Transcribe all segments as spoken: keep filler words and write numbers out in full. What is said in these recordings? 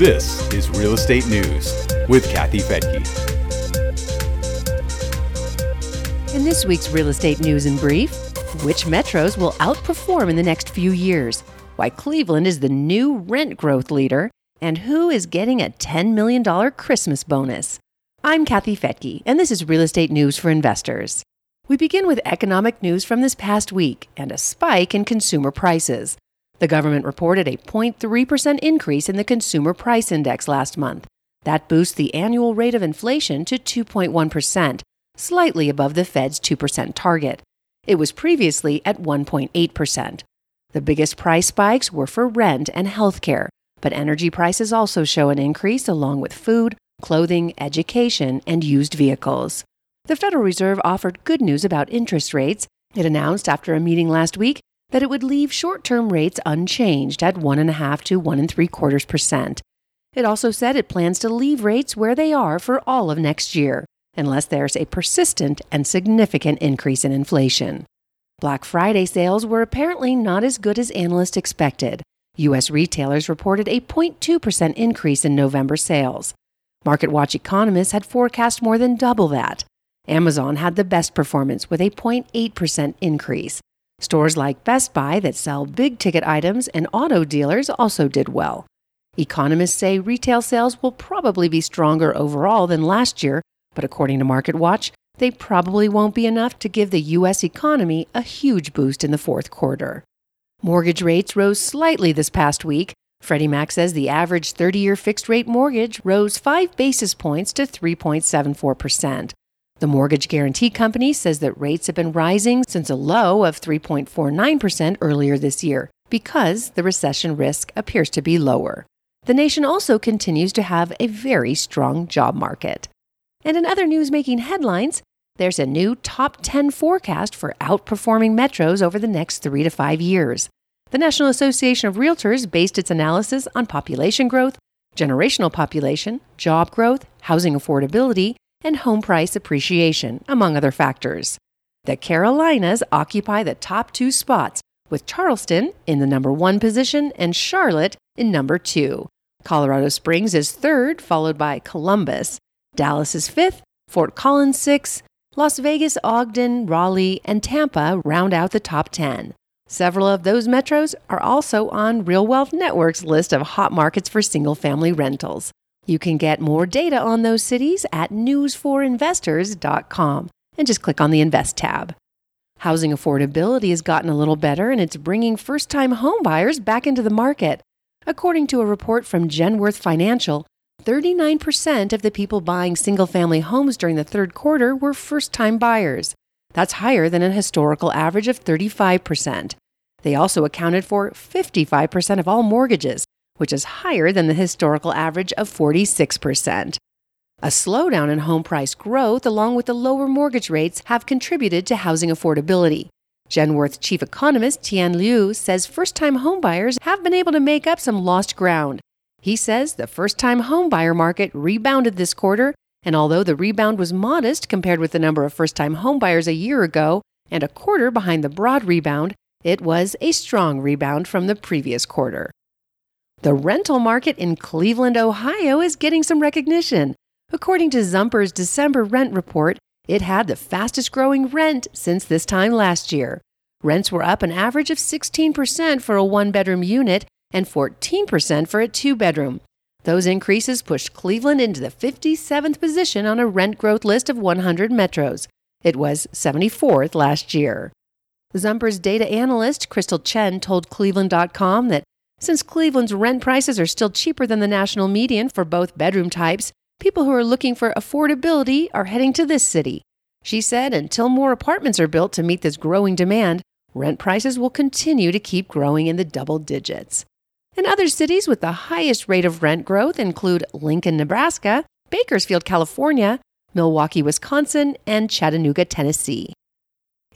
This is Real Estate News with Kathy Fetke. In this week's Real Estate News in Brief, which metros will outperform in the next few years, why Cleveland is the new rent growth leader, and who is getting a ten million dollars Christmas bonus. I'm Kathy Fetke, and this is Real Estate News for Investors. We begin with economic news from this past week and a spike in consumer prices. The government reported a zero point three percent increase in the Consumer Price Index last month. That boosts the annual rate of inflation to two point one percent, slightly above the Fed's two percent target. It was previously at one point eight percent. The biggest price spikes were for rent and healthcare, but energy prices also show an increase along with food, clothing, education, and used vehicles. The Federal Reserve offered good news about interest rates. It announced after a meeting last week that it would leave short-term rates unchanged at one point five to one point three quarters percent. It also said it plans to leave rates where they are for all of next year, unless there's a persistent and significant increase in inflation. Black Friday sales were apparently not as good as analysts expected. U S retailers reported a zero point two percent increase in November sales. MarketWatch economists had forecast more than double that. Amazon had the best performance with a zero point eight percent increase. Stores like Best Buy that sell big-ticket items and auto dealers also did well. Economists say retail sales will probably be stronger overall than last year, but according to MarketWatch, they probably won't be enough to give the U S economy a huge boost in the fourth quarter. Mortgage rates rose slightly this past week. Freddie Mac says the average thirty-year fixed-rate mortgage rose five basis points to three point seven four percent. The mortgage guarantee company says that rates have been rising since a low of three point four nine percent earlier this year because the recession risk appears to be lower. The nation also continues to have a very strong job market. And in other news making headlines, there's a new top ten forecast for outperforming metros over the next three to five years. The National Association of Realtors based its analysis on population growth, generational population, job growth, housing affordability, and home price appreciation, among other factors. The Carolinas occupy the top two spots, with Charleston in the number one position and Charlotte in number two. Colorado Springs is third, followed by Columbus. Dallas is fifth, Fort Collins sixth, Las Vegas, Ogden, Raleigh, and Tampa round out the top ten. Several of those metros are also on Real Wealth Network's list of hot markets for single-family rentals. You can get more data on those cities at news for investors dot com and just click on the Invest tab. Housing affordability has gotten a little better, and it's bringing first-time homebuyers back into the market. According to a report from Genworth Financial, thirty-nine percent of the people buying single-family homes during the third quarter were first-time buyers. That's higher than a historical average of thirty-five percent. They also accounted for fifty-five percent of all mortgages, which is higher than the historical average of forty-six percent. A slowdown in home price growth, along with the lower mortgage rates, have contributed to housing affordability. Genworth chief economist Tian Liu says first-time homebuyers have been able to make up some lost ground. He says the first-time homebuyer market rebounded this quarter, and although the rebound was modest compared with the number of first-time homebuyers a year ago and a quarter behind the broad rebound, it was a strong rebound from the previous quarter. The rental market in Cleveland, Ohio is getting some recognition. According to Zumper's December rent report, it had the fastest growing rent since this time last year. Rents were up an average of sixteen percent for a one-bedroom unit and fourteen percent for a two-bedroom. Those increases pushed Cleveland into the fifty-seventh position on a rent growth list of one hundred metros. It was seventy-fourth last year. Zumper's data analyst Crystal Chen told Cleveland dot com that since Cleveland's rent prices are still cheaper than the national median for both bedroom types, people who are looking for affordability are heading to this city. She said until more apartments are built to meet this growing demand, rent prices will continue to keep growing in the double digits. And other cities with the highest rate of rent growth include Lincoln, Nebraska, Bakersfield, California, Milwaukee, Wisconsin, and Chattanooga, Tennessee.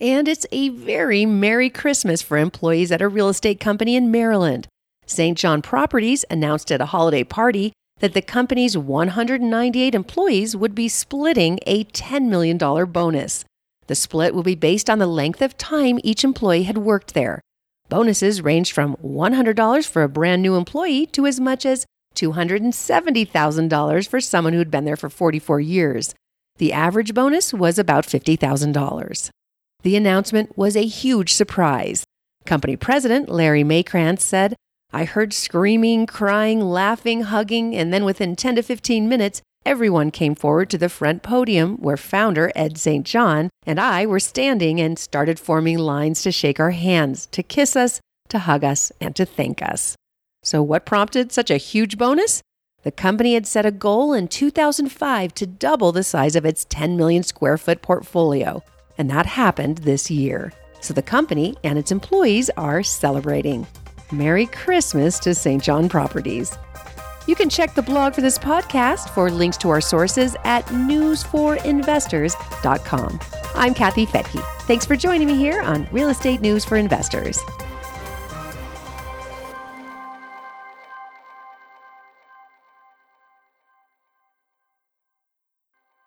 And it's a very Merry Christmas for employees at a real estate company in Maryland. Saint John Properties announced at a holiday party that the company's one hundred ninety-eight employees would be splitting a ten million dollars bonus. The split will be based on the length of time each employee had worked there. Bonuses ranged from one hundred dollars for a brand new employee to as much as two hundred seventy thousand dollars for someone who'd been there for forty-four years. The average bonus was about fifty thousand dollars. The announcement was a huge surprise. Company president Larry Maycranz said, "I heard screaming, crying, laughing, hugging, and then within ten to fifteen minutes, everyone came forward to the front podium where founder Ed Saint John and I were standing and started forming lines to shake our hands, to kiss us, to hug us, and to thank us." So what prompted such a huge bonus? The company had set a goal in two thousand five to double the size of its ten million square foot portfolio, and that happened this year. So the company and its employees are celebrating. Merry Christmas to Saint John Properties. You can check the blog for this podcast for links to our sources at news for investors dot com. I'm Kathy Fetke. Thanks for joining me here on Real Estate News for Investors.